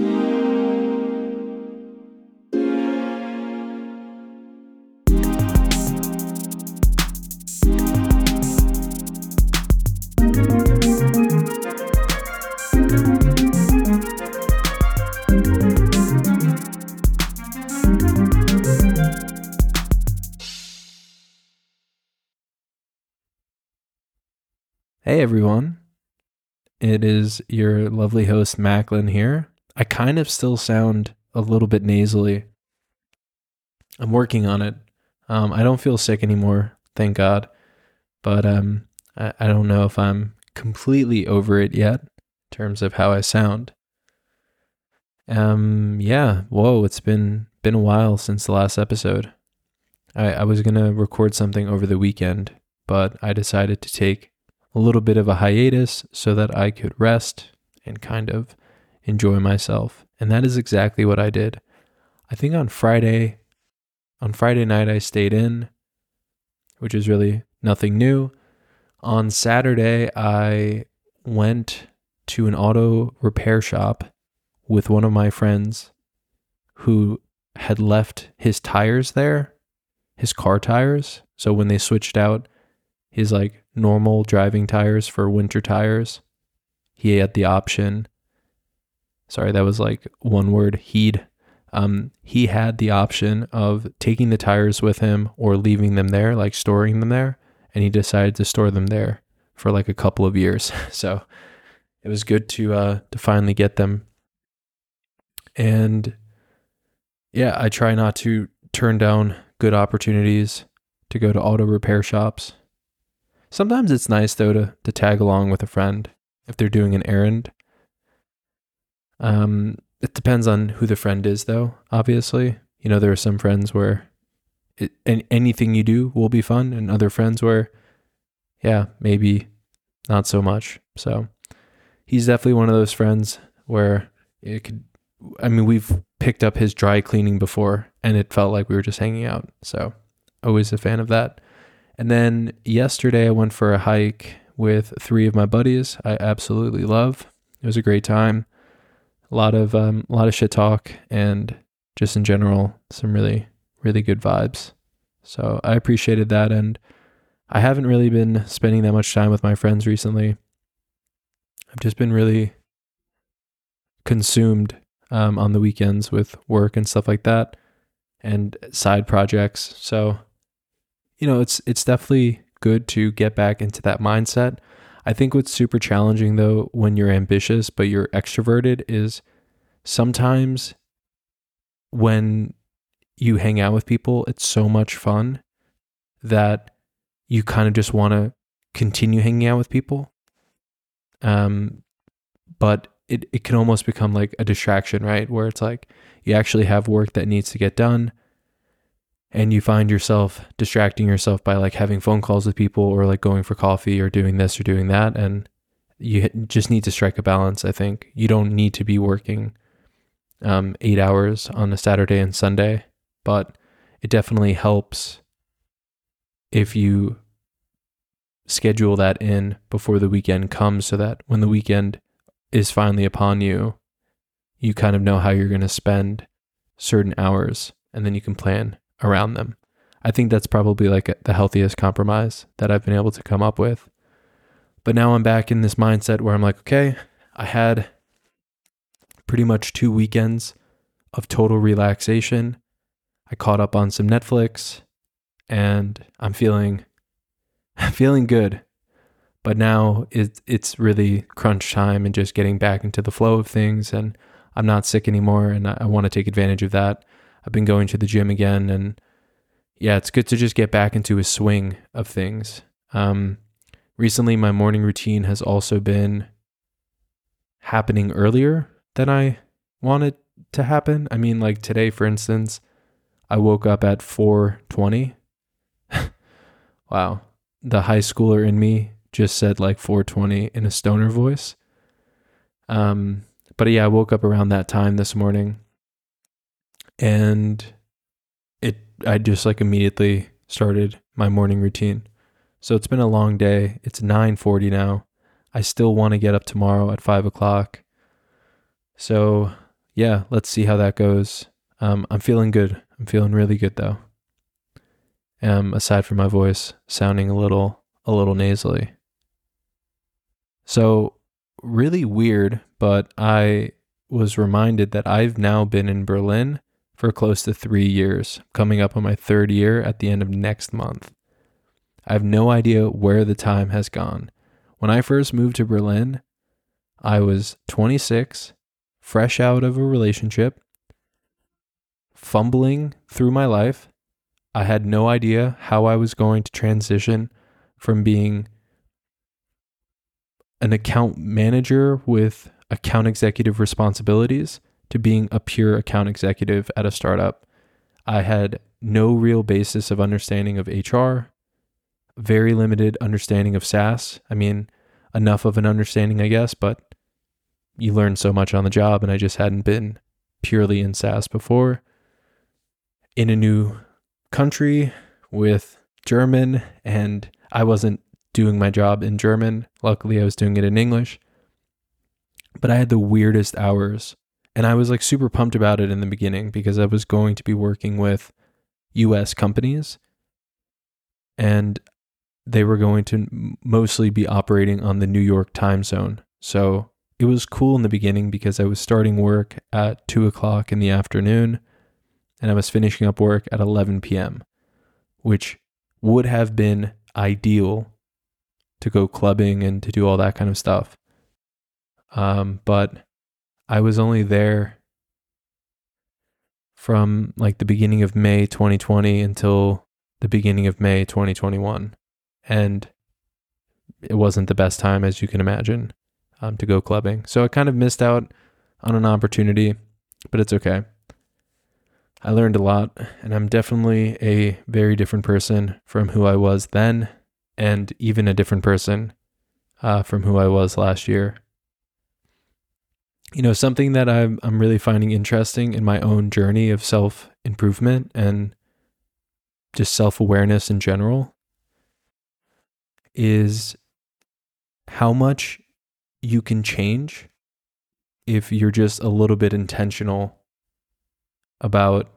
Hey everyone, it is your lovely host Macklin here. I kind of still sound a little bit nasally. I'm working on it. I don't feel sick anymore, thank God. But I don't know if I'm completely over it yet, in terms of how I sound. It's been a while since the last episode. I was going to record something over the weekend, but I decided to take a little bit of a hiatus so that I could rest and kind of enjoy myself. And that is exactly what I did. I think on Friday night I stayed in, which is really nothing new. On Saturday, I went to an auto repair shop with one of my friends who had left his tires there, his car tires. So when they switched out his normal driving tires for winter tires, he had the option. Sorry, that was one word. He had the option of taking the tires with him or leaving them there, storing them there. And he decided to store them there for a couple of years. So it was good to finally get them. And yeah, I try not to turn down good opportunities to go to auto repair shops. Sometimes it's nice, though, to tag along with a friend if they're doing an errand. It depends on who the friend is, though, obviously. There are some friends where anything you do will be fun, and other friends where, maybe not so much. So he's definitely one of those friends where we've picked up his dry cleaning before, and it felt like we were just hanging out. So always a fan of that. And then yesterday I went for a hike with three of my buddies I absolutely love. It was a great time. A lot of shit talk and just in general, some really, really good vibes. So I appreciated that. And I haven't really been spending that much time with my friends recently. I've just been really consumed on the weekends with work and stuff like that and side projects. So it's definitely good to get back into that mindset. I think what's super challenging, though, when you're ambitious but you're extroverted is sometimes when you hang out with people, it's so much fun that you kind of just want to continue hanging out with people. But it can almost become a distraction, right? Where it's you actually have work that needs to get done. And you find yourself distracting yourself by having phone calls with people or going for coffee or doing this or doing that. And you just need to strike a balance, I think. You don't need to be working 8 hours on a Saturday and Sunday, but it definitely helps if you schedule that in before the weekend comes so that when the weekend is finally upon you, you kind of know how you're going to spend certain hours and then you can plan around them. I think that's probably the healthiest compromise that I've been able to come up with. But now I'm back in this mindset where I'm okay, I had pretty much 2 weekends of total relaxation. I caught up on some Netflix and I'm feeling good. But now it's really crunch time and just getting back into the flow of things, and I'm not sick anymore and I want to take advantage of that. I've been going to the gym again, and it's good to just get back into a swing of things. Recently, my morning routine has also been happening earlier than I wanted to happen. I mean, today, for instance, I woke up at 4:20. Wow. The high schooler in me just said 4:20 in a stoner voice. But I woke up around that time this morning. And I just immediately started my morning routine. So it's been a long day. It's 9:40 now. I still want to get up tomorrow at 5 o'clock. So yeah, let's see how that goes. I'm feeling good. I'm feeling really good though. Aside from my voice sounding a little nasally. So really weird, but I was reminded that I've now been in Berlin for close to 3 years, coming up on my third year at the end of next month. I have no idea where the time has gone. When I first moved to Berlin, I was 26, fresh out of a relationship, fumbling through my life. I had no idea how I was going to transition from being an account manager with account executive responsibilities to being a pure account executive at a startup. I had no real basis of understanding of HR, very limited understanding of SaaS. I mean, enough of an understanding, I guess, but you learn so much on the job, and I just hadn't been purely in SaaS before. In a new country with German, and I wasn't doing my job in German. Luckily, I was doing it in English. But I had the weirdest hours. And I was like super pumped about it in the beginning because I was going to be working with US companies and they were going to mostly be operating on the New York time zone. So it was cool in the beginning because I was starting work at 2:00 in the afternoon and I was finishing up work at 11 p.m., which would have been ideal to go clubbing and to do all that kind of stuff. But I was only there from like the beginning of May 2020 until the beginning of May 2021. And it wasn't the best time, as you can imagine, to go clubbing. So I kind of missed out on an opportunity, but it's okay. I learned a lot, and I'm definitely a very different person from who I was then, and even a different person from who I was last year. You know, something that I'm really finding interesting in my own journey of self-improvement and just self-awareness in general is how much you can change if you're just a little bit intentional about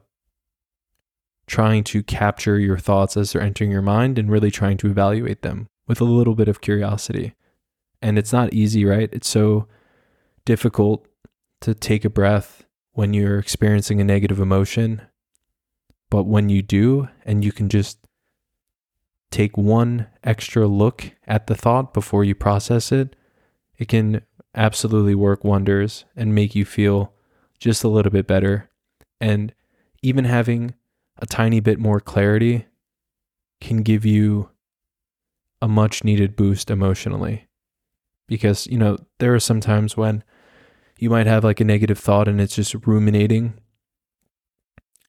trying to capture your thoughts as they're entering your mind and really trying to evaluate them with a little bit of curiosity. And it's not easy, right? It's so difficult to take a breath when you're experiencing a negative emotion. But when you do, and you can just take one extra look at the thought before you process it, it can absolutely work wonders and make you feel just a little bit better. And even having a tiny bit more clarity can give you a much needed boost emotionally. Because, you know, there are some times when you might have like a negative thought and it's just ruminating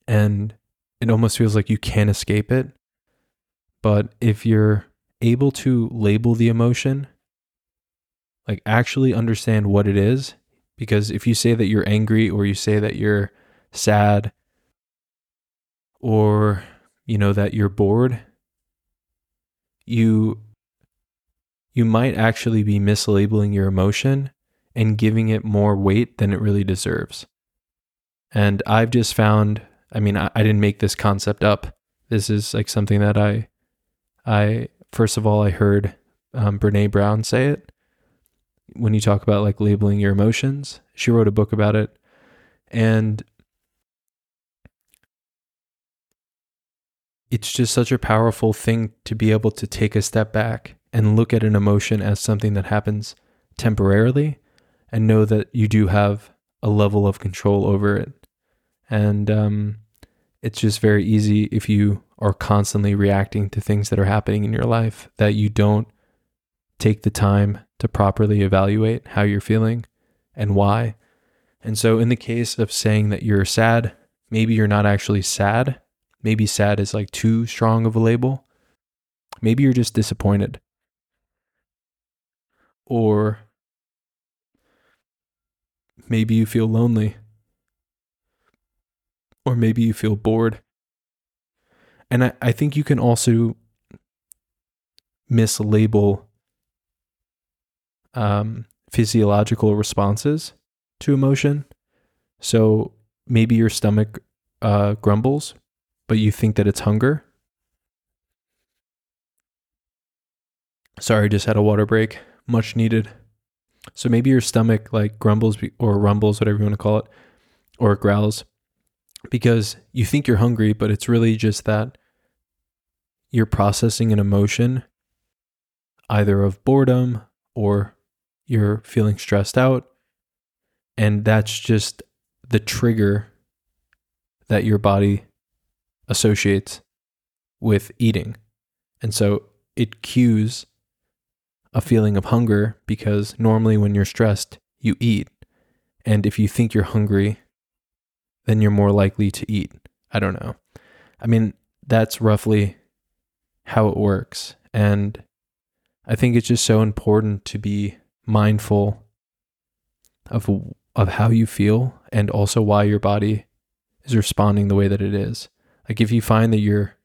and it almost feels like you can't escape it. But if you're able to label the emotion, like actually understand what it is, because if you say that you're angry or you say that you're sad or, you know, that you're bored, you might actually be mislabeling your emotion and giving it more weight than it really deserves. And I've just found, I mean, I didn't make this concept up. This is like something that I first of all, I heard Brené Brown say it. When you talk about like labeling your emotions, she wrote a book about it. And it's just such a powerful thing to be able to take a step back and look at an emotion as something that happens temporarily and know that you do have a level of control over it. And it's just very easy if you are constantly reacting to things that are happening in your life that you don't take the time to properly evaluate how you're feeling and why. And so in the case of saying that you're sad, maybe you're not actually sad. Maybe sad is like too strong of a label. Maybe you're just disappointed. Or maybe you feel lonely. Or maybe you feel bored. And I think you can also mislabel physiological responses to emotion. So maybe your stomach grumbles, but you think that it's hunger. Sorry, just had a water break, much needed. So maybe your stomach like grumbles or rumbles, whatever you want to call it, or growls, because you think you're hungry, but it's really just that you're processing an emotion, either of boredom or you're feeling stressed out. And that's just the trigger that your body associates with eating. And so it cues a feeling of hunger, because normally when you're stressed, you eat. And if you think you're hungry, then you're more likely to eat. I don't know. I mean, that's roughly how it works. And I think it's just so important to be mindful of how you feel, and also why your body is responding the way that it is. Like if you find that you're,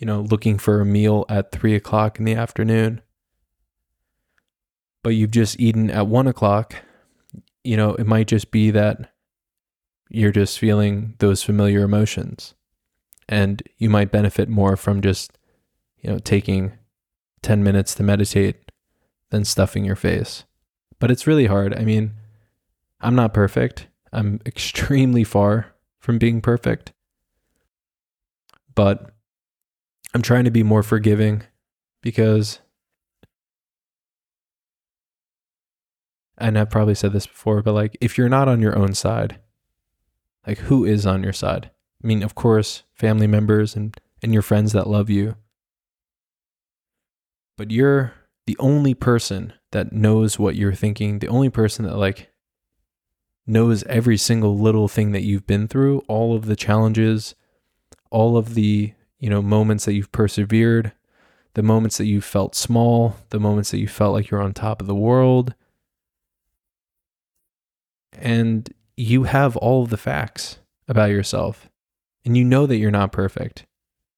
looking for a meal at 3 o'clock in the afternoon, but you've just eaten at 1 o'clock, it might just be that you're just feeling those familiar emotions, and you might benefit more from just, taking 10 minutes to meditate than stuffing your face. But it's really hard. I mean, I'm not perfect. I'm extremely far from being perfect, but I'm trying to be more forgiving, because, and I've probably said this before, but like, if you're not on your own side, like who is on your side? I mean, of course, family members and your friends that love you, but you're the only person that knows what you're thinking, the only person that like knows every single little thing that you've been through, all of the challenges, all of the, moments that you've persevered, the moments that you felt small, the moments that you felt like you're on top of the world. And you have all of the facts about yourself, and you know that you're not perfect.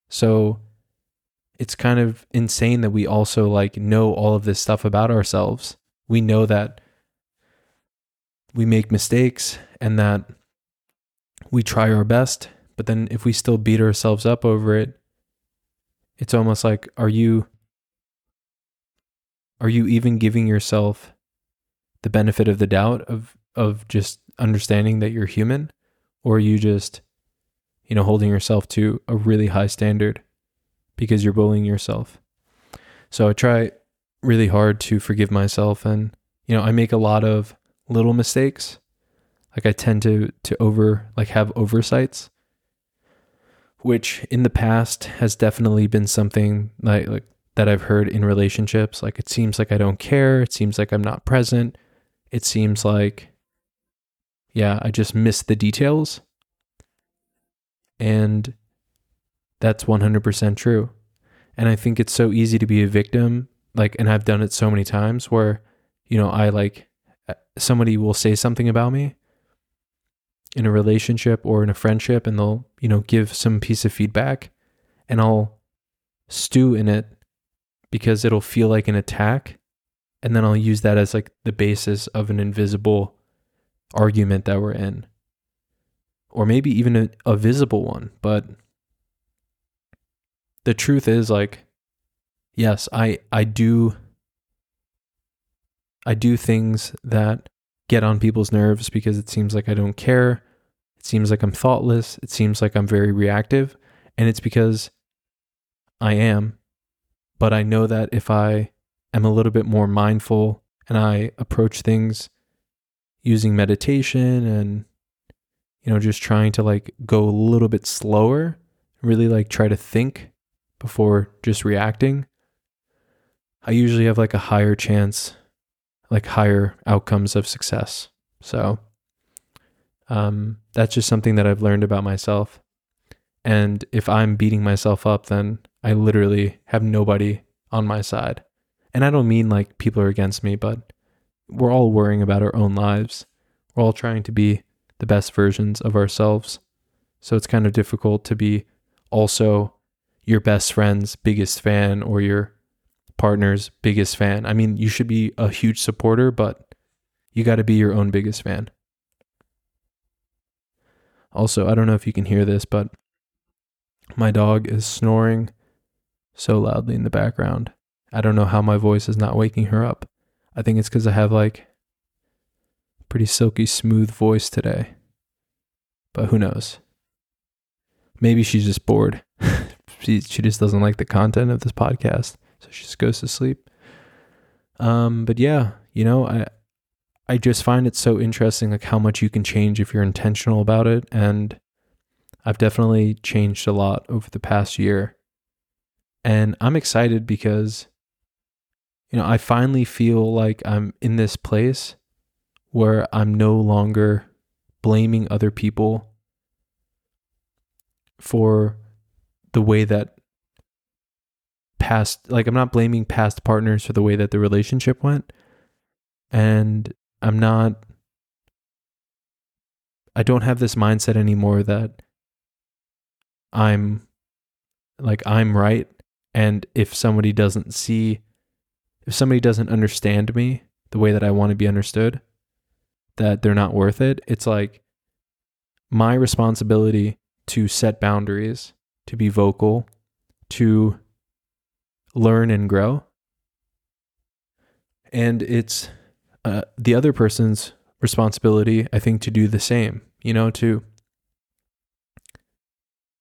So it's kind of insane that we also like know all of this stuff about ourselves. We know that we make mistakes and that we try our best, but then if we still beat ourselves up over it, it's almost like, are you even giving yourself the benefit of the doubt of just understanding that you're human? Or are you just, holding yourself to a really high standard because you're bullying yourself? So I try really hard to forgive myself, and, I make a lot of little mistakes. Like I tend to have oversights, which in the past has definitely been something like that I've heard in relationships. Like it seems like I don't care. It seems like I'm not present. It seems like, I just miss the details. And that's 100% true. And I think it's so easy to be a victim. Like, and I've done it so many times where, I like, somebody will say something about me in a relationship or in a friendship, and they'll, give some piece of feedback, and I'll stew in it because it'll feel like an attack. And then I'll use that as like the basis of an invisible argument that we're in, or maybe even a visible one. But the truth is like, yes, I do things that get on people's nerves because it seems like I don't care. It seems like I'm thoughtless. It seems like I'm very reactive. And it's because I am. But I know that if I am a little bit more mindful and I approach things using meditation and, just trying to like go a little bit slower, really like try to think before just reacting, I usually have like a higher chance, like higher outcomes of success. So that's just something that I've learned about myself. And if I'm beating myself up, then I literally have nobody on my side. And I don't mean like people are against me, but we're all worrying about our own lives. We're all trying to be the best versions of ourselves. So it's kind of difficult to be also your best friend's biggest fan or your partner's biggest fan. I mean, you should be a huge supporter, but you got to be your own biggest fan. Also, I don't know if you can hear this, but my dog is snoring so loudly in the background. I don't know how my voice is not waking her up. I think it's because I have like a pretty silky smooth voice today. But who knows? Maybe she's just bored. She just doesn't like the content of this podcast. So she just goes to sleep. But yeah, you know, I just find it so interesting, like how much you can change if you're intentional about it. And I've definitely changed a lot over the past year. And I'm excited because, you know, I finally feel like I'm in this place where I'm no longer blaming other people for the way that past, like I'm not blaming past partners for the way that the relationship went. And I don't have this mindset anymore that I'm right. And if somebody doesn't understand me the way that I want to be understood, that they're not worth it. It's like my responsibility to set boundaries, to be vocal, to learn and grow. And it's the other person's responsibility, I think, to do the same, you know, to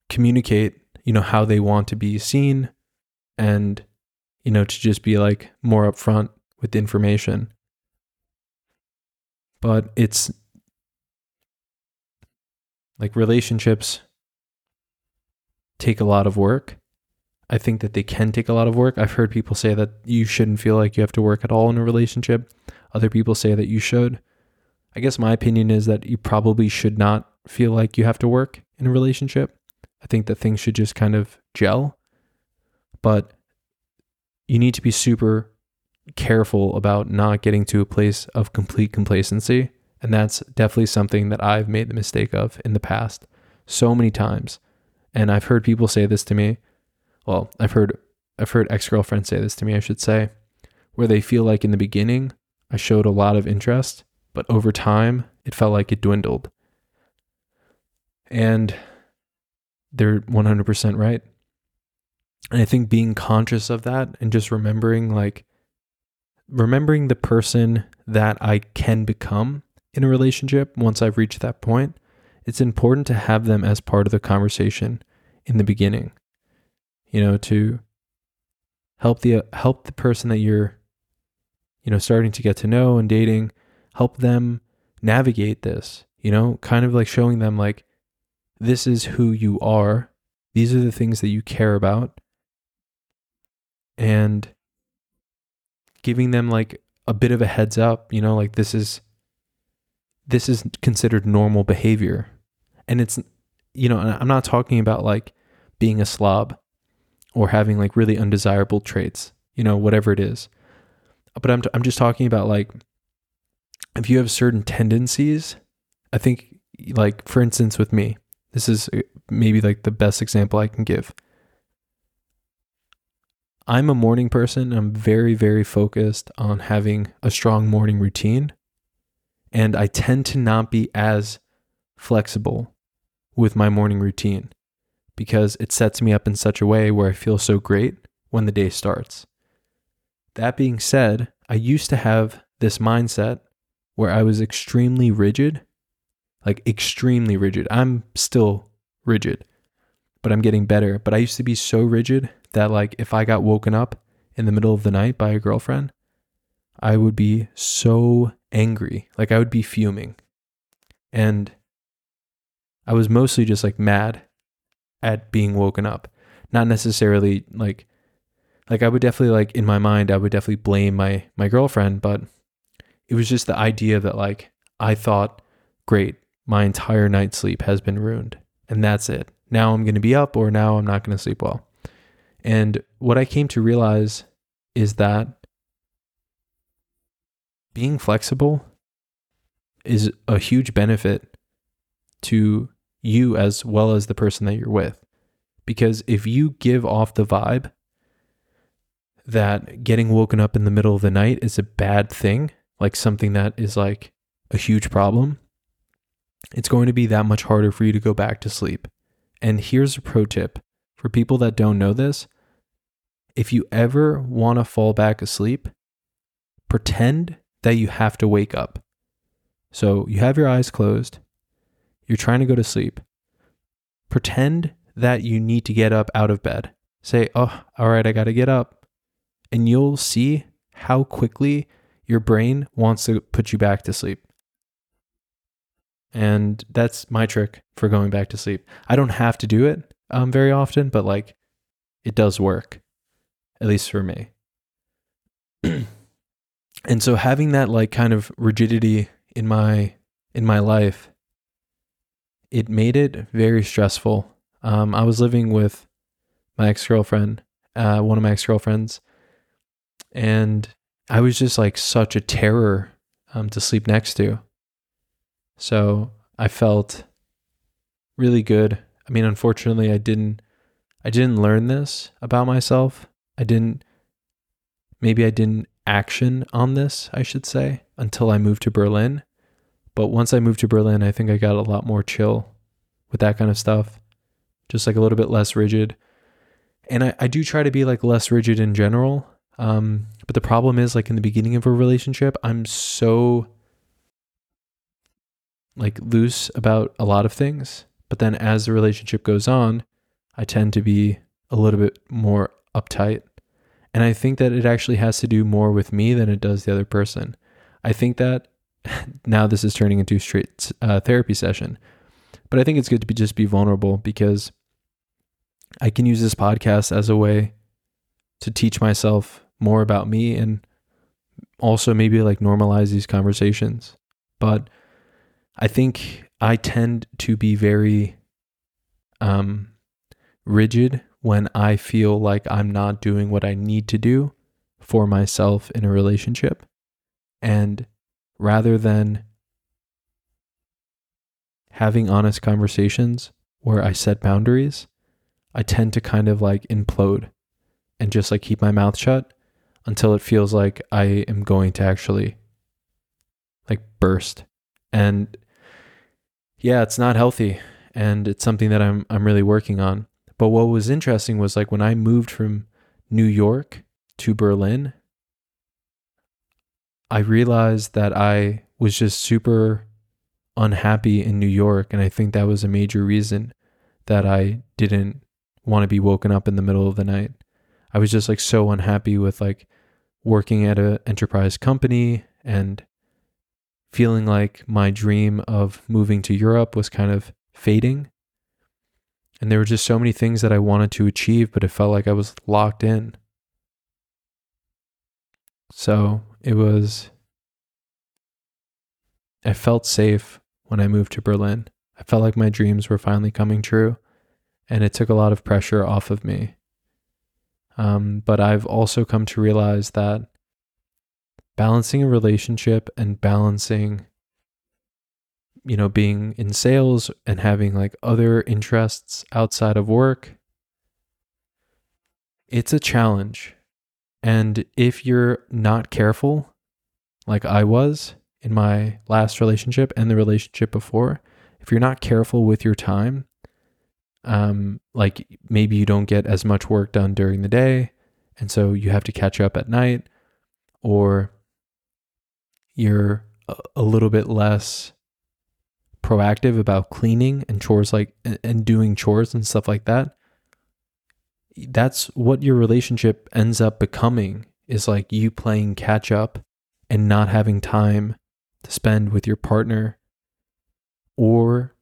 communicate, you know, how they want to be seen and, you know, to just be like more upfront with the information. But it's like relationships take a lot of work. I think that they can take a lot of work. I've heard people say that you shouldn't feel like you have to work at all in a relationship. Other people say that you should. I guess my opinion is that you probably should not feel like you have to work in a relationship. I think that things should just kind of gel. But you need to be super careful about not getting to a place of complete complacency. And that's definitely something that I've made the mistake of in the past so many times. And I've heard people say this to me. Well, I've heard ex-girlfriends say this to me, I should say, where they feel like in the beginning, I showed a lot of interest, but over time, it felt like it dwindled. And they're 100% right. And I think being conscious of that and just remembering the person that I can become in a relationship once I've reached that point, it's important to have them as part of the conversation in the beginning. You know, to help the person that you're, you know, starting to get to know and dating, help them navigate this, you know, kind of like showing them like, this is who you are. These are the things that you care about. And giving them like a bit of a heads up, you know, like this is considered normal behavior. And it's, you know, I'm not talking about like being a slob or having like really undesirable traits, you know, whatever it is. But I'm just talking about like, if you have certain tendencies, I think like, for instance, with me, this is maybe like the best example I can give. I'm a morning person. I'm very, very focused on having a strong morning routine. And I tend to not be as flexible with my morning routine, because it sets me up in such a way where I feel so great when the day starts. That being said, I used to have this mindset where I was extremely rigid, like extremely rigid. I'm still rigid, but I'm getting better. But I used to be so rigid that like if I got woken up in the middle of the night by a girlfriend, I would be so angry, like I would be fuming. And I was mostly just like mad at being woken up, not necessarily like I would definitely like in my mind, I would definitely blame my girlfriend, but it was just the idea that like, I thought, great, my entire night's sleep has been ruined and that's it. Now I'm going to be up, or now I'm not going to sleep well. And what I came to realize is that being flexible is a huge benefit to you as well as the person that you're with. Because if you give off the vibe that getting woken up in the middle of the night is a bad thing, like something that is like a huge problem, it's going to be that much harder for you to go back to sleep. And here's a pro tip for people that don't know this. If you ever want to fall back asleep, pretend that you have to wake up. So you have your eyes closed. You're trying to go to sleep. Pretend that you need to get up out of bed. Say, oh, all right, I got to get up. And you'll see how quickly your brain wants to put you back to sleep. And that's my trick for going back to sleep. I don't have to do it very often, but like it does work, at least for me. And so having that like kind of rigidity in my life, it made it very stressful. I was living with my ex-girlfriend, one of my ex-girlfriends, and I was just like such a terror to sleep next to. So I felt really good. I mean, unfortunately, I didn't learn this about myself. Maybe I didn't action on this, I should say, until I moved to Berlin. But once I moved to Berlin, I think I got a lot more chill with that kind of stuff, just like a little bit less rigid. And I do try to be like less rigid in general. But the problem is like in the beginning of a relationship, I'm so like loose about a lot of things. But then as the relationship goes on, I tend to be a little bit more uptight. And I think that it actually has to do more with me than it does the other person. I think that now this is turning into a straight therapy session, but I think it's good to just be vulnerable, because I can use this podcast as a way to teach myself more about me and also maybe like normalize these conversations. But I think I tend to be very rigid when I feel like I'm not doing what I need to do for myself in a relationship. And rather than having honest conversations where I set boundaries, I tend to kind of like implode and just like keep my mouth shut until it feels like I am going to actually like burst. And yeah, it's not healthy, and it's something that I'm really working on. But what was interesting was like when I moved from New York to Berlin, I realized that I was just super unhappy in New York. And I think that was a major reason that I didn't want to be woken up in the middle of the night. I was just like so unhappy with like working at an enterprise company and feeling like my dream of moving to Europe was kind of fading. And there were just so many things that I wanted to achieve, but it felt like I was locked in. So I felt safe when I moved to Berlin. I felt like my dreams were finally coming true, and it took a lot of pressure off of me. But I've also come to realize that balancing a relationship and balancing, you know, being in sales and having like other interests outside of work, it's a challenge. And if you're not careful, like I was in my last relationship and the relationship before, if you're not careful with your time, like maybe you don't get as much work done during the day, and so you have to catch up at night, or you're a little bit less proactive about cleaning and chores, like and doing chores and stuff like that. That's what your relationship ends up becoming, is like you playing catch up and not having time to spend with your partner or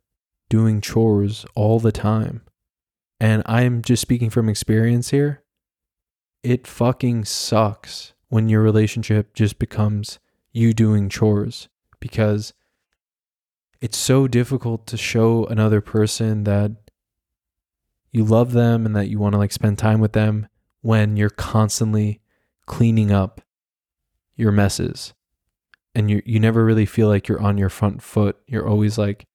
doing chores all the time. And I'm just speaking from experience here. It fucking sucks when your relationship just becomes you doing chores, because it's so difficult to show another person that you love them and that you want to like spend time with them when you're constantly cleaning up your messes, and you never really feel like you're on your front foot. You're always like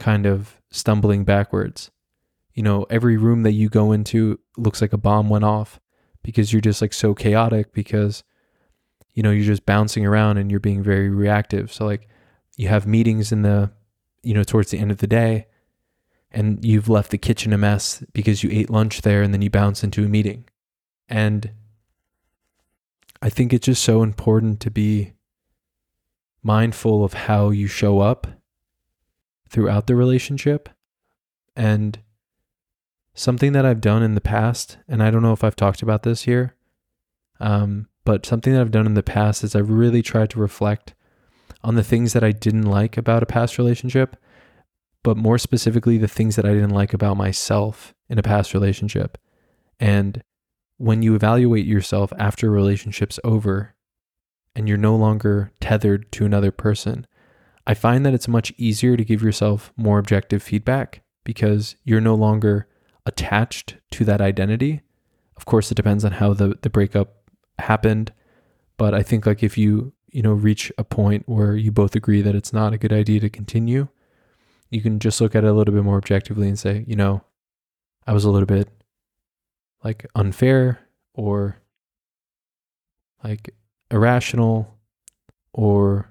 kind of stumbling backwards. You know, every room that you go into looks like a bomb went off, because you're just like so chaotic, because, you know, you're just bouncing around and you're being very reactive. So like you have meetings in the you know, towards the end of the day, and you've left the kitchen a mess because you ate lunch there and then you bounce into a meeting. And I think it's just so important to be mindful of how you show up throughout the relationship. And something that I've done in the past, and I don't know if I've talked about this here, but something that I've done in the past is I've really tried to reflect on the things that I didn't like about a past relationship, but more specifically, the things that I didn't like about myself in a past relationship. And when you evaluate yourself after a relationship's over and you're no longer tethered to another person, I find that it's much easier to give yourself more objective feedback because you're no longer attached to that identity. Of course, it depends on how the breakup happened, but I think like if you reach a point where you both agree that it's not a good idea to continue, you can just look at it a little bit more objectively and say, you know, I was a little bit like unfair or like irrational or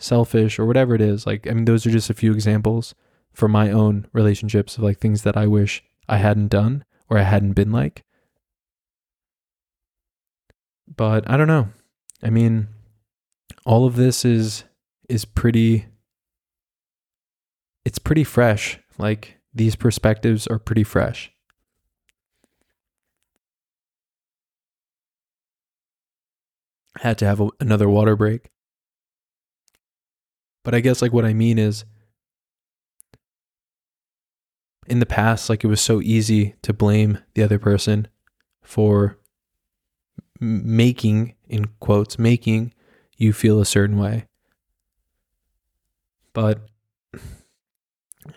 selfish or whatever it is. Like, I mean, those are just a few examples for my own relationships of like things that I wish I hadn't done or I hadn't been like. But I don't know. I mean, all of this is pretty, it's pretty fresh. Like these perspectives are pretty fresh. I had to have another water break. But I guess like what I mean is in the past, like it was so easy to blame the other person for making, in quotes, making you feel a certain way. But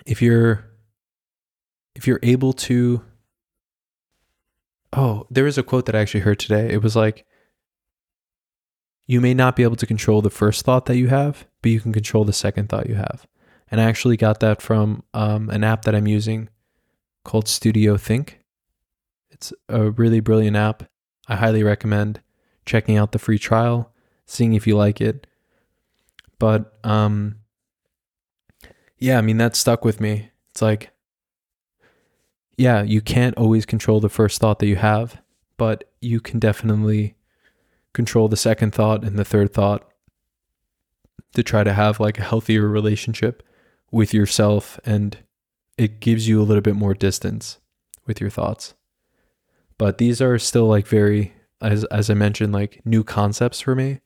if you're able to, there is a quote that I actually heard today. It was like, you may not be able to control the first thought that you have, but you can control the second thought you have. And I actually got that from an app that I'm using called Studio Think. It's a really brilliant app. I highly recommend checking out the free trial, seeing if you like it. But yeah, I mean, that stuck with me. It's like, yeah, you can't always control the first thought that you have, but you can definitely control the second thought and the third thought to try to have like a healthier relationship with yourself, and it gives you a little bit more distance with your thoughts. But these are still like very, as I mentioned, like new concepts for me.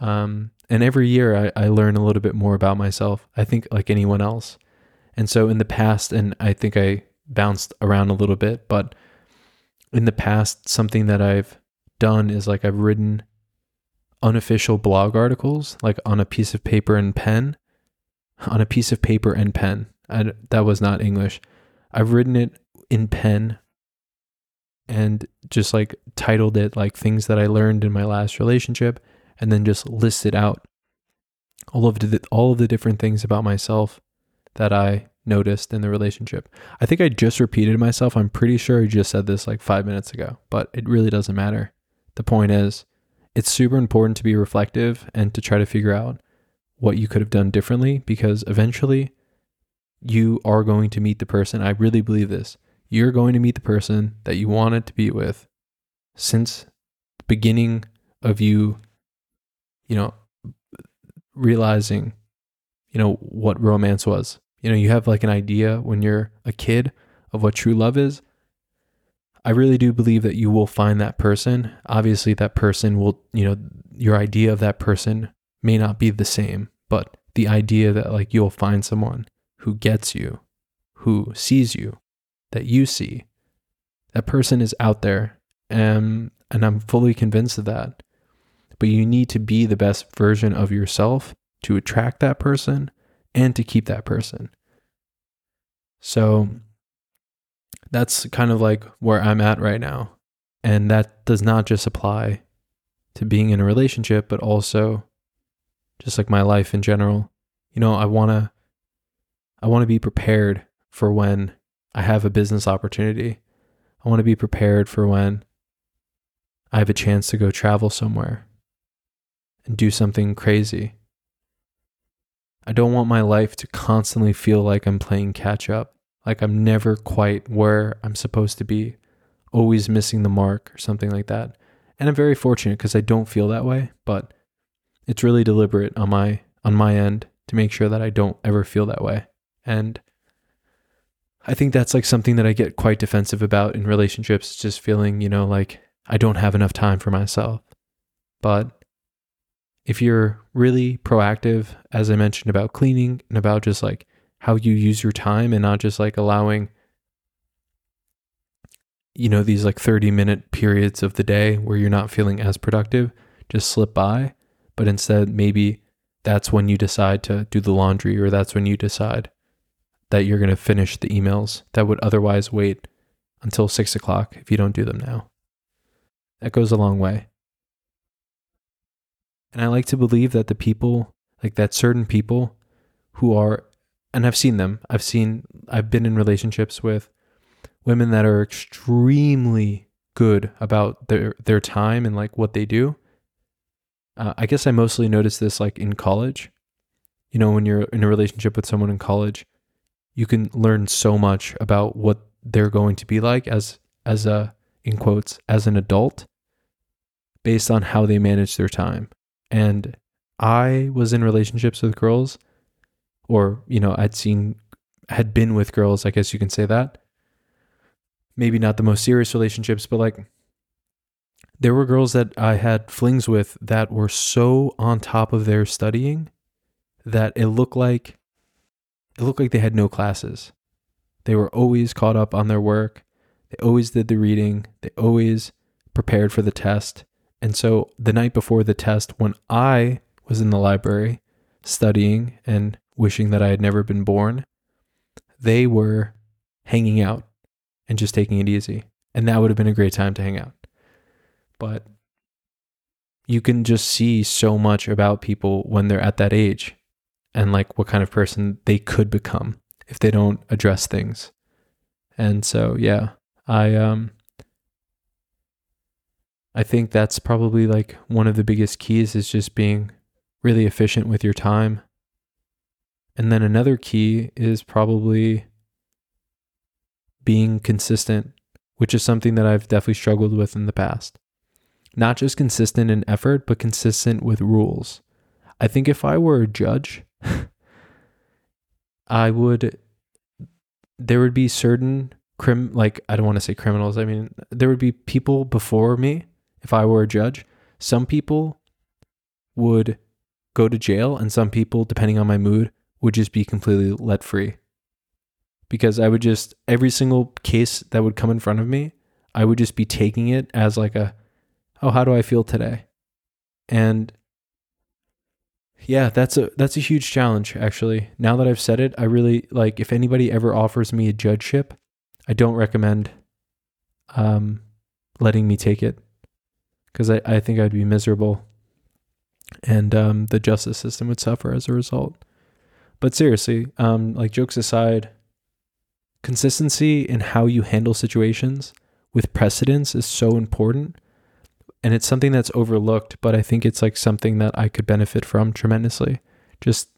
And every year I learn a little bit more about myself, I think, like anyone else. And so in the past, and I think I bounced around a little bit, but in the past, something that I've done is like I've written unofficial blog articles, like on a piece of paper and pen. That was not English. I've written it in pen and just like titled it like things that I learned in my last relationship, and then just listed out all of the different things about myself that I noticed in the relationship. I think I just repeated myself. I'm pretty sure I just said this like 5 minutes ago, but it really doesn't matter. The point is, it's super important to be reflective and to try to figure out what you could have done differently, because eventually you are going to meet the person. I really believe this. You're going to meet the person that you wanted to be with since the beginning of you realizing, what romance was. You have like an idea when you're a kid of what true love is. I really do believe that you will find that person. Obviously, that person will, your idea of that person may not be the same, but the idea that like you'll find someone who gets you, who sees you, that you see, that person is out there. And I'm fully convinced of that. But you need to be the best version of yourself to attract that person and to keep that person. So that's kind of like where I'm at right now. And that does not just apply to being in a relationship, but also just like my life in general. I want to be prepared for when I have a business opportunity. I want to be prepared for when I have a chance to go travel somewhere and do something crazy. I don't want my life to constantly feel like I'm playing catch up, like I'm never quite where I'm supposed to be, always missing the mark or something like that. And I'm very fortunate because I don't feel that way, but it's really deliberate on my end to make sure that I don't ever feel that way. And I think that's like something that I get quite defensive about in relationships, just feeling, like I don't have enough time for myself. But if you're really proactive, as I mentioned, about cleaning and about just like how you use your time and not just like allowing, these like 30-minute periods of the day where you're not feeling as productive just slip by, but instead maybe that's when you decide to do the laundry, or that's when you decide that you're going to finish the emails that would otherwise wait until 6 o'clock if you don't do them now. That goes a long way. And I like to believe that certain people who are, and I've seen them, I've been in relationships with women that are extremely good about their time and like what they do. I guess I mostly noticed this like in college. When you're in a relationship with someone in college, you can learn so much about what they're going to be like as a, in quotes, as an adult, based on how they manage their time. And I was in relationships with girls, or, had been with girls, I guess you can say that. Maybe not the most serious relationships, but like there were girls that I had flings with that were so on top of their studying that it looked like they had no classes. They were always caught up on their work. They always did the reading. They always prepared for the test. And so the night before the test, when I was in the library studying and wishing that I had never been born, they were hanging out and just taking it easy. And that would have been a great time to hang out. But you can just see so much about people when they're at that age, and like what kind of person they could become if they don't address things. And so, yeah, I think that's probably like one of the biggest keys, is just being really efficient with your time. And then another key is probably being consistent, which is something that I've definitely struggled with in the past. Not just consistent in effort, but consistent with rules. I think if I were a judge, there would be certain I don't want to say criminals. I mean, there would be people before me. If I were a judge, some people would go to jail and some people, depending on my mood, would just be completely let free, because I would just, every single case that would come in front of me, I would just be taking it as like how do I feel today? And yeah, that's a huge challenge, actually. Now that I've said it, I really, like, if anybody ever offers me a judgeship, I don't recommend letting me take it, because I think I'd be miserable, and the justice system would suffer as a result. But seriously, like, jokes aside, consistency in how you handle situations with precedence is so important. And it's something that's overlooked, but I think it's like something that I could benefit from tremendously. Just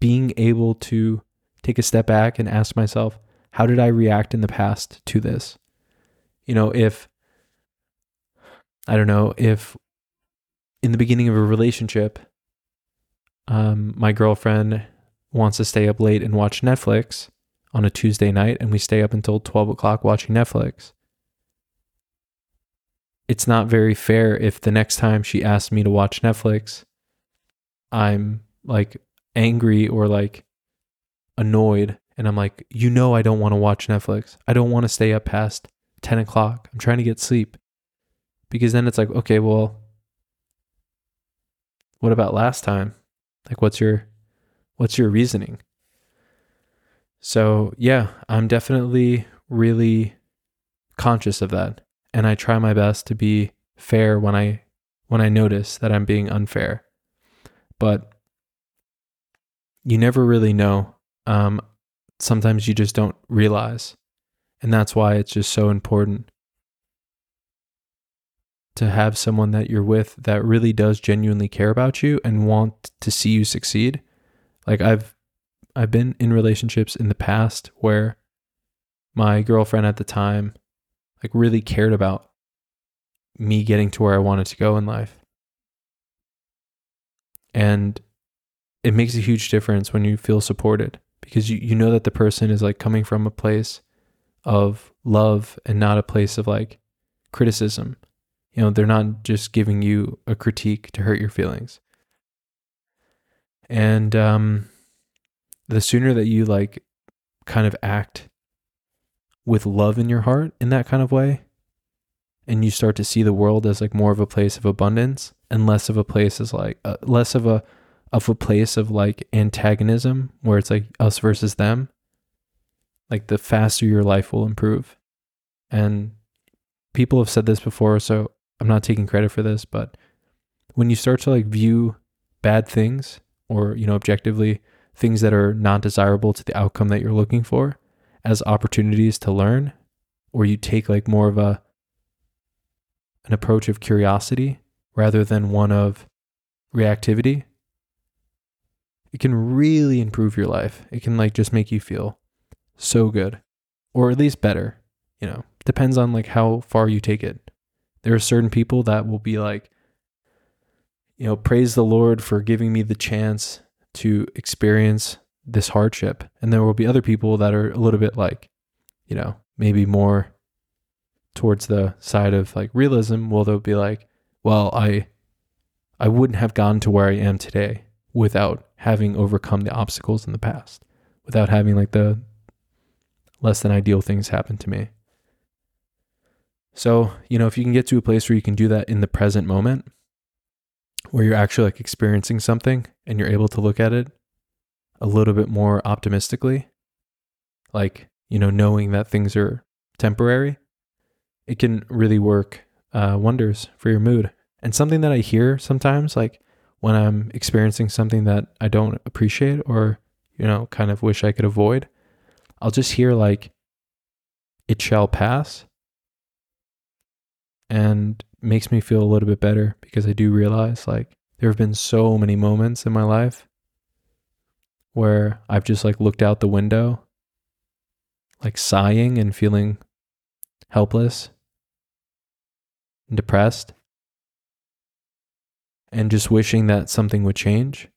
being able to take a step back and ask myself, how did I react in the past to this? If in the beginning of a relationship, my girlfriend wants to stay up late and watch Netflix on a Tuesday night, and we stay up until 12 o'clock watching Netflix. It's not very fair if the next time she asks me to watch Netflix, I'm like angry or like annoyed. And I'm like, I don't want to watch Netflix. I don't want to stay up past 10 o'clock. I'm trying to get sleep. Because then it's like, okay, well, what about last time? Like, what's your reasoning? So yeah, I'm definitely really conscious of that. And I try my best to be fair when I notice that I'm being unfair. But you never really know. Sometimes you just don't realize. And that's why it's just so important to have someone that you're with that really does genuinely care about you and want to see you succeed. Like I've been in relationships in the past where my girlfriend at the time like really cared about me getting to where I wanted to go in life. And it makes a huge difference when you feel supported, because you know that the person is like coming from a place of love and not a place of like criticism. You know, they're not just giving you a critique to hurt your feelings. And the sooner that you like kind of act with love in your heart in that kind of way, and you start to see the world as like more of a place of abundance and less of a place as like less of a place of like antagonism where it's like us versus them, like the faster your life will improve. And people have said this before, so I'm not taking credit for this, but when you start to like view bad things or, you know, objectively things that are not desirable to the outcome that you're looking for as opportunities to learn, or you take like more of an approach of curiosity rather than one of reactivity, it can really improve your life. It can like just make you feel so good, or at least better, you know, depends on like how far you take it. There are certain people that will be like, you know, praise the Lord for giving me the chance to experience this hardship. And there will be other people that are a little bit like, you know, maybe more towards the side of like realism. Well, they'll be like, well, I wouldn't have gotten to where I am today without having overcome the obstacles in the past, without having like the less than ideal things happen to me. So, you know, if you can get to a place where you can do that in the present moment, where you're actually like experiencing something and you're able to look at it a little bit more optimistically, like, you know, knowing that things are temporary, it can really work wonders for your mood. And something that I hear sometimes, like when I'm experiencing something that I don't appreciate or, you know, kind of wish I could avoid, I'll just hear like, it shall pass, and makes me feel a little bit better, because I do realize like there have been so many moments in my life where I've just like looked out the window, like sighing and feeling helpless and depressed and just wishing that something would change.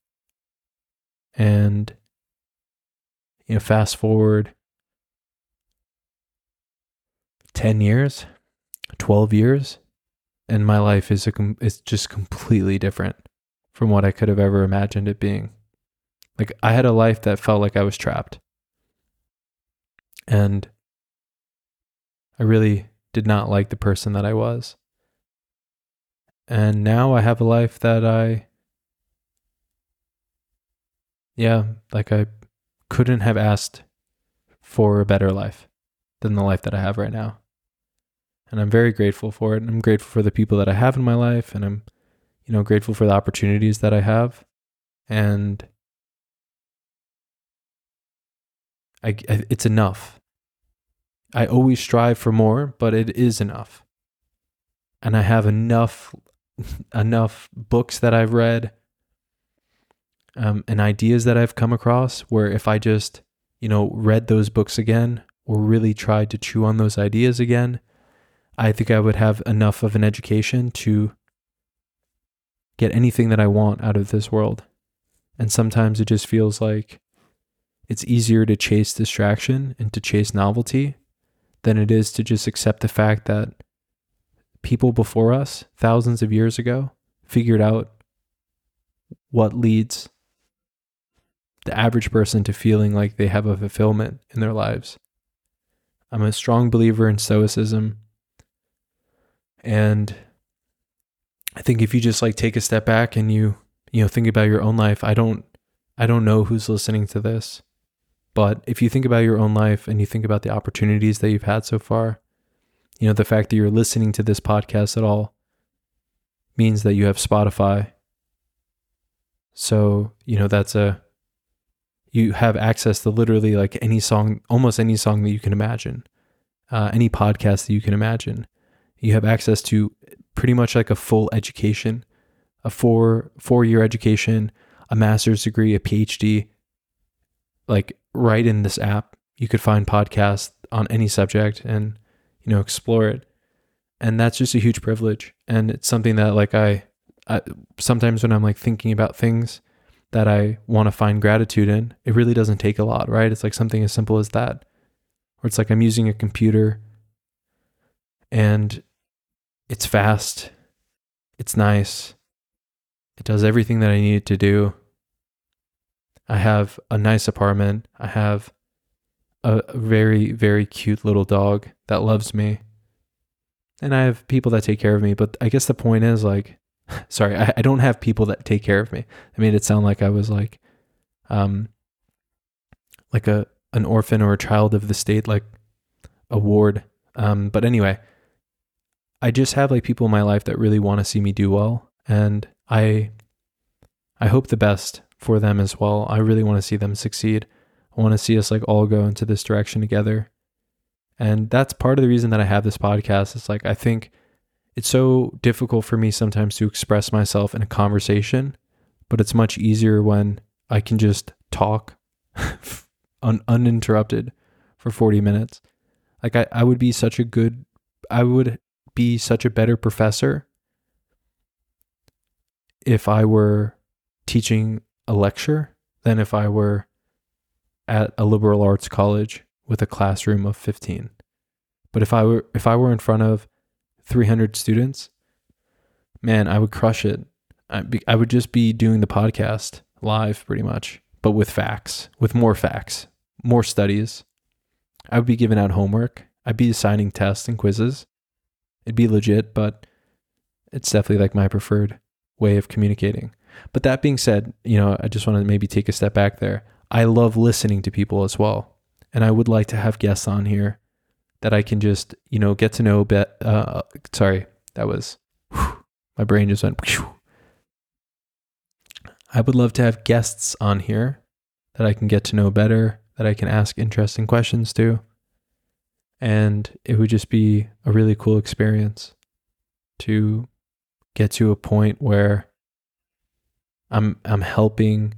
And, you know, fast forward 10 years, 12 years, and my life is it's just completely different from what I could have ever imagined it being. Like I had a life that felt like I was trapped, and I really did not like the person that I was. And now I have a life that I couldn't have asked for a better life than the life that I have right now. And I'm very grateful for it. And I'm grateful for the people that I have in my life. And I'm, you know, grateful for the opportunities that I have. And it's enough. I always strive for more, but it is enough. And I have enough books that I've read, and ideas that I've come across, where if I just, you know, read those books again or really tried to chew on those ideas again, I think I would have enough of an education to get anything that I want out of this world. And sometimes it just feels like it's easier to chase distraction and to chase novelty than it is to just accept the fact that people before us, thousands of years ago, figured out what leads the average person to feeling like they have a fulfillment in their lives. I'm a strong believer in stoicism. And I think if you just like take a step back and you know, think about your own life, I don't know who's listening to this, but if you think about your own life and you think about the opportunities that you've had so far, you know, the fact that you're listening to this podcast at all means that you have Spotify. So, you know, you have access to literally like any song, almost any song that you can imagine, any podcast that you can imagine. You have access to pretty much like a full education, a four-year education, a master's degree, a PhD, like right in this app, you could find podcasts on any subject and, you know, explore it. And that's just a huge privilege. And it's something that like I sometimes when I'm like thinking about things that I want to find gratitude in, it really doesn't take a lot, right? It's like something as simple as that. Or it's like I'm using a computer and it's fast. It's nice. It does everything that I need it to do. I have a nice apartment. I have a very, very cute little dog that loves me. And I have people that take care of me. But I guess the point is like, sorry, I don't have people that take care of me. I made it sound like I was like an orphan or a child of the state, like a ward. But anyway, I just have like people in my life that really want to see me do well. And I hope the best for them as well. I really want to see them succeed. I want to see us like all go into this direction together. And that's part of the reason that I have this podcast. It's like, I think it's so difficult for me sometimes to express myself in a conversation, but it's much easier when I can just talk uninterrupted for 40 minutes. Like I would be such a good, I would be such a better professor if I were teaching a lecture than if I were at a liberal arts college with a classroom of 15. But if I were in front of 300 students, man, I would crush it. I would just be doing the podcast live pretty much, but with facts, with more facts, more studies. I would be giving out homework. I'd be assigning tests and quizzes. It'd be legit, but it's definitely like my preferred way of communicating. But that being said, you know, I just want to maybe take a step back there. I love listening to people as well. And I would like to have guests on here that I can just, you know, get to know. My brain just went. Whew. I would love to have guests on here that I can get to know better, that I can ask interesting questions to. And it would just be a really cool experience to get to a point where I'm helping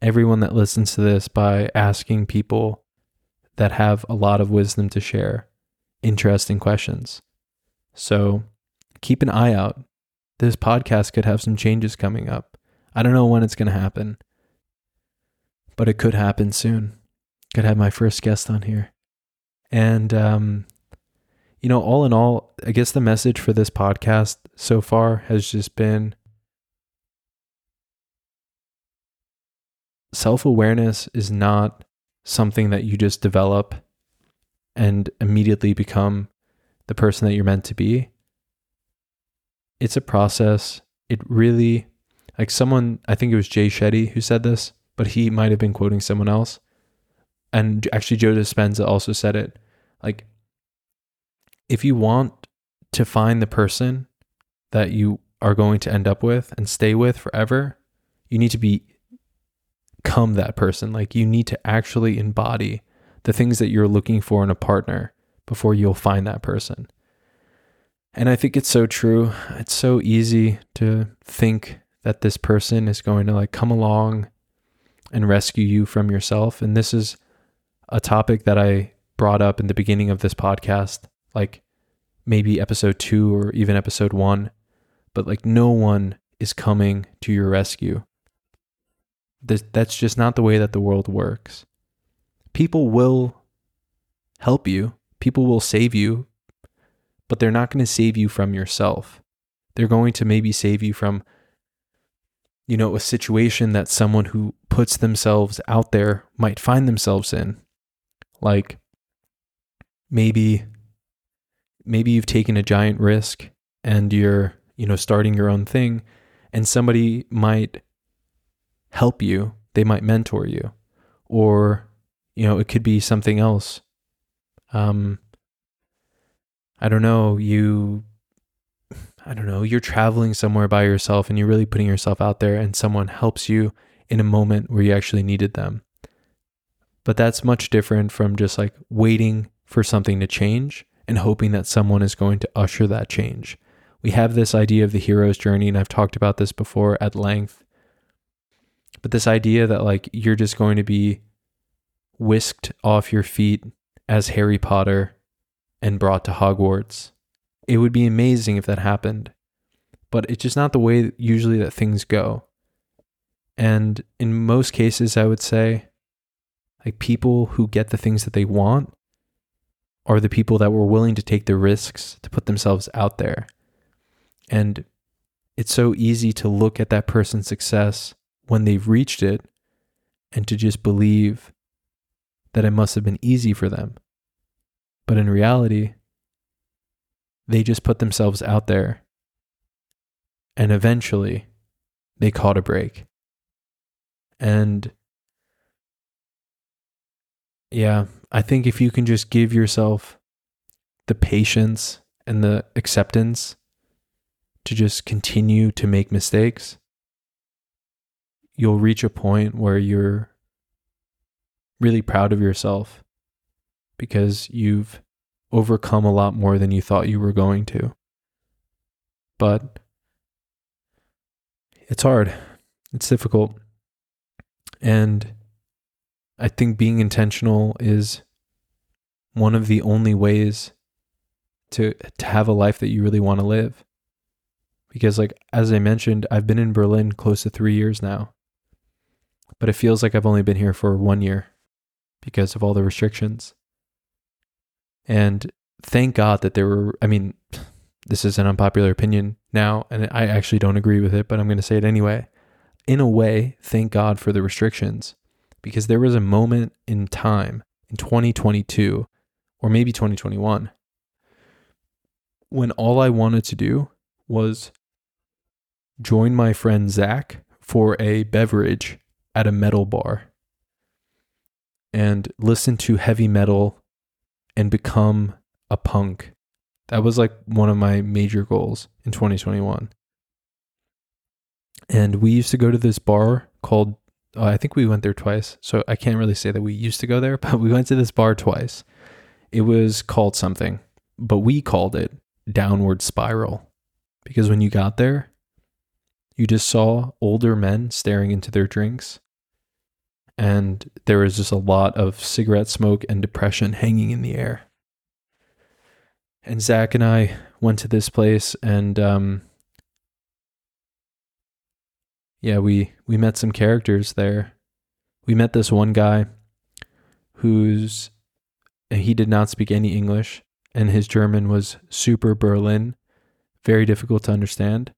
everyone that listens to this by asking people that have a lot of wisdom to share interesting questions. So keep an eye out. This podcast could have some changes coming up. I don't know when it's going to happen, but it could happen soon. Could have my first guest on here. And, you know, all in all, I guess the message for this podcast so far has just been self-awareness is not something that you just develop and immediately become the person that you're meant to be. It's a process. It really, like someone, I think it was Jay Shetty who said this, but he might have been quoting someone else. And actually, Joe Dispenza also said it. Like, if you want to find the person that you are going to end up with and stay with forever, you need to become that person. Like, you need to actually embody the things that you're looking for in a partner before you'll find that person. And I think it's so true. It's so easy to think that this person is going to like come along and rescue you from yourself. And this is a topic that I brought up in the beginning of this podcast, like maybe episode 2 or even episode 1, but like no one is coming to your rescue. That's just not the way that the world works. People will help you. People will save you, but they're not going to save you from yourself. They're going to maybe save you from, you know, a situation that someone who puts themselves out there might find themselves in. Like maybe you've taken a giant risk and you're, you know, starting your own thing, and somebody might help you, they might mentor you, or, you know, it could be something else. You're traveling somewhere by yourself and you're really putting yourself out there, and someone helps you in a moment where you actually needed them. But that's much different from just like waiting for something to change and hoping that someone is going to usher that change. We have this idea of the hero's journey, and I've talked about this before at length. But this idea that like you're just going to be whisked off your feet as Harry Potter and brought to Hogwarts. It would be amazing if that happened, but it's just not the way usually that things go. And in most cases, I would say, like, people who get the things that they want are the people that were willing to take the risks to put themselves out there. And it's so easy to look at that person's success when they've reached it and to just believe that it must have been easy for them. But in reality, they just put themselves out there, and eventually they caught a break. And yeah, I think if you can just give yourself the patience and the acceptance to just continue to make mistakes, you'll reach a point where you're really proud of yourself because you've overcome a lot more than you thought you were going to. But it's hard. It's difficult. And I think being intentional is one of the only ways to have a life that you really want to live. Because, like, as I mentioned, I've been in Berlin close to 3 years now, but it feels like I've only been here for 1 year because of all the restrictions. And thank God that there were, I mean, this is an unpopular opinion now, and I actually don't agree with it, but I'm going to say it anyway. In a way, thank God for the restrictions, because there was a moment in time in 2022 or maybe 2021 when all I wanted to do was join my friend Zach for a beverage at a metal bar and listen to heavy metal and become a punk. That was like one of my major goals in 2021. And we used to go to this bar called, I think we went there twice, so I can't really say that we used to go there, but we went to this bar twice. It was called something, but we called it Downward Spiral. Because when you got there, you just saw older men staring into their drinks, and there was just a lot of cigarette smoke and depression hanging in the air. And Zach and I went to this place, and we met some characters there. We met this one guy he did not speak any English, and his German was super Berlin. Very difficult to understand.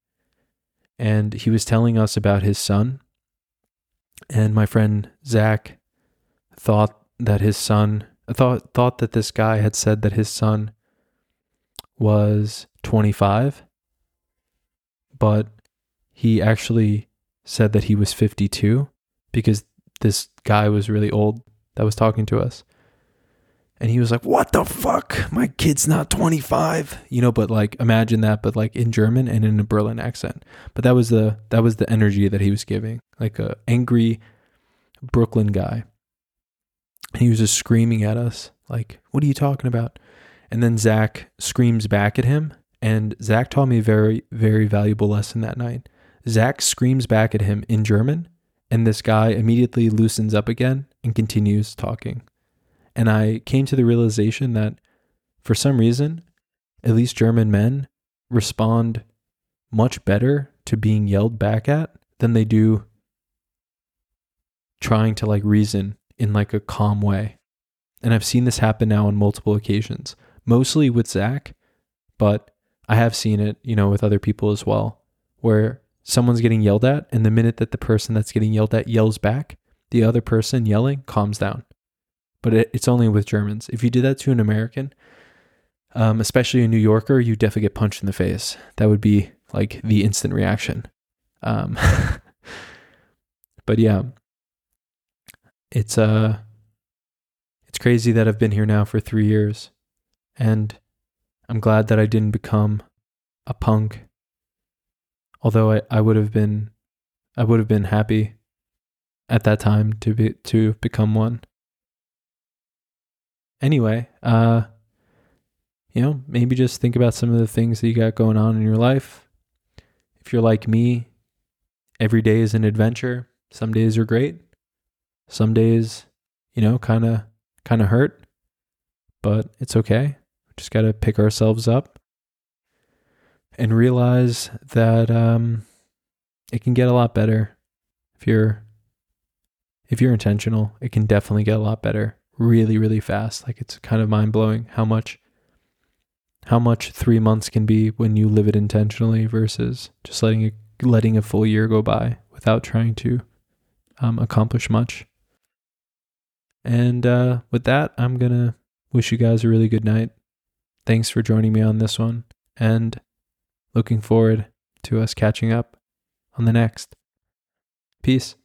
And he was telling us about his son. And my friend Zach thought that this guy had said that his son was 25, but he actually said that he was 52 because this guy was really old that was talking to us. And he was like, "What the fuck? My kid's not 25." You know, but like, imagine that, but like in German and in a Berlin accent. But that was the energy that he was giving, like a angry Brooklyn guy. And he was just screaming at us, like, "What are you talking about?" And then Zach screams back at him. And Zach taught me a very, very valuable lesson that night. Zach screams back at him in German, and this guy immediately loosens up again and continues talking. And I came to the realization that for some reason, at least German men respond much better to being yelled back at than they do trying to like reason in like a calm way. And I've seen this happen now on multiple occasions, mostly with Zach, but I have seen it, you know, with other people as well, where someone's getting yelled at, and the minute that the person that's getting yelled at yells back, the other person yelling calms down. But it's only with Germans. If you did that to an American, especially a New Yorker, you definitely get punched in the face. That would be like the instant reaction. But yeah, it's crazy that I've been here now for 3 years, and I'm glad that I didn't become a punk. Although I would have been happy at that time to become one. Anyway, you know, maybe just think about some of the things that you got going on in your life. If you're like me, every day is an adventure. Some days are great. Some days you know, kind of hurt, but it's okay. Just got to pick ourselves up and realize that it can get a lot better if you're intentional. It can definitely get a lot better really, really fast. Like, it's kind of mind-blowing how much 3 months can be when you live it intentionally versus just letting a full year go by without trying to accomplish much. And with that, I'm going to wish you guys a really good night. Thanks for joining me on this one, and looking forward to us catching up on the next. Peace.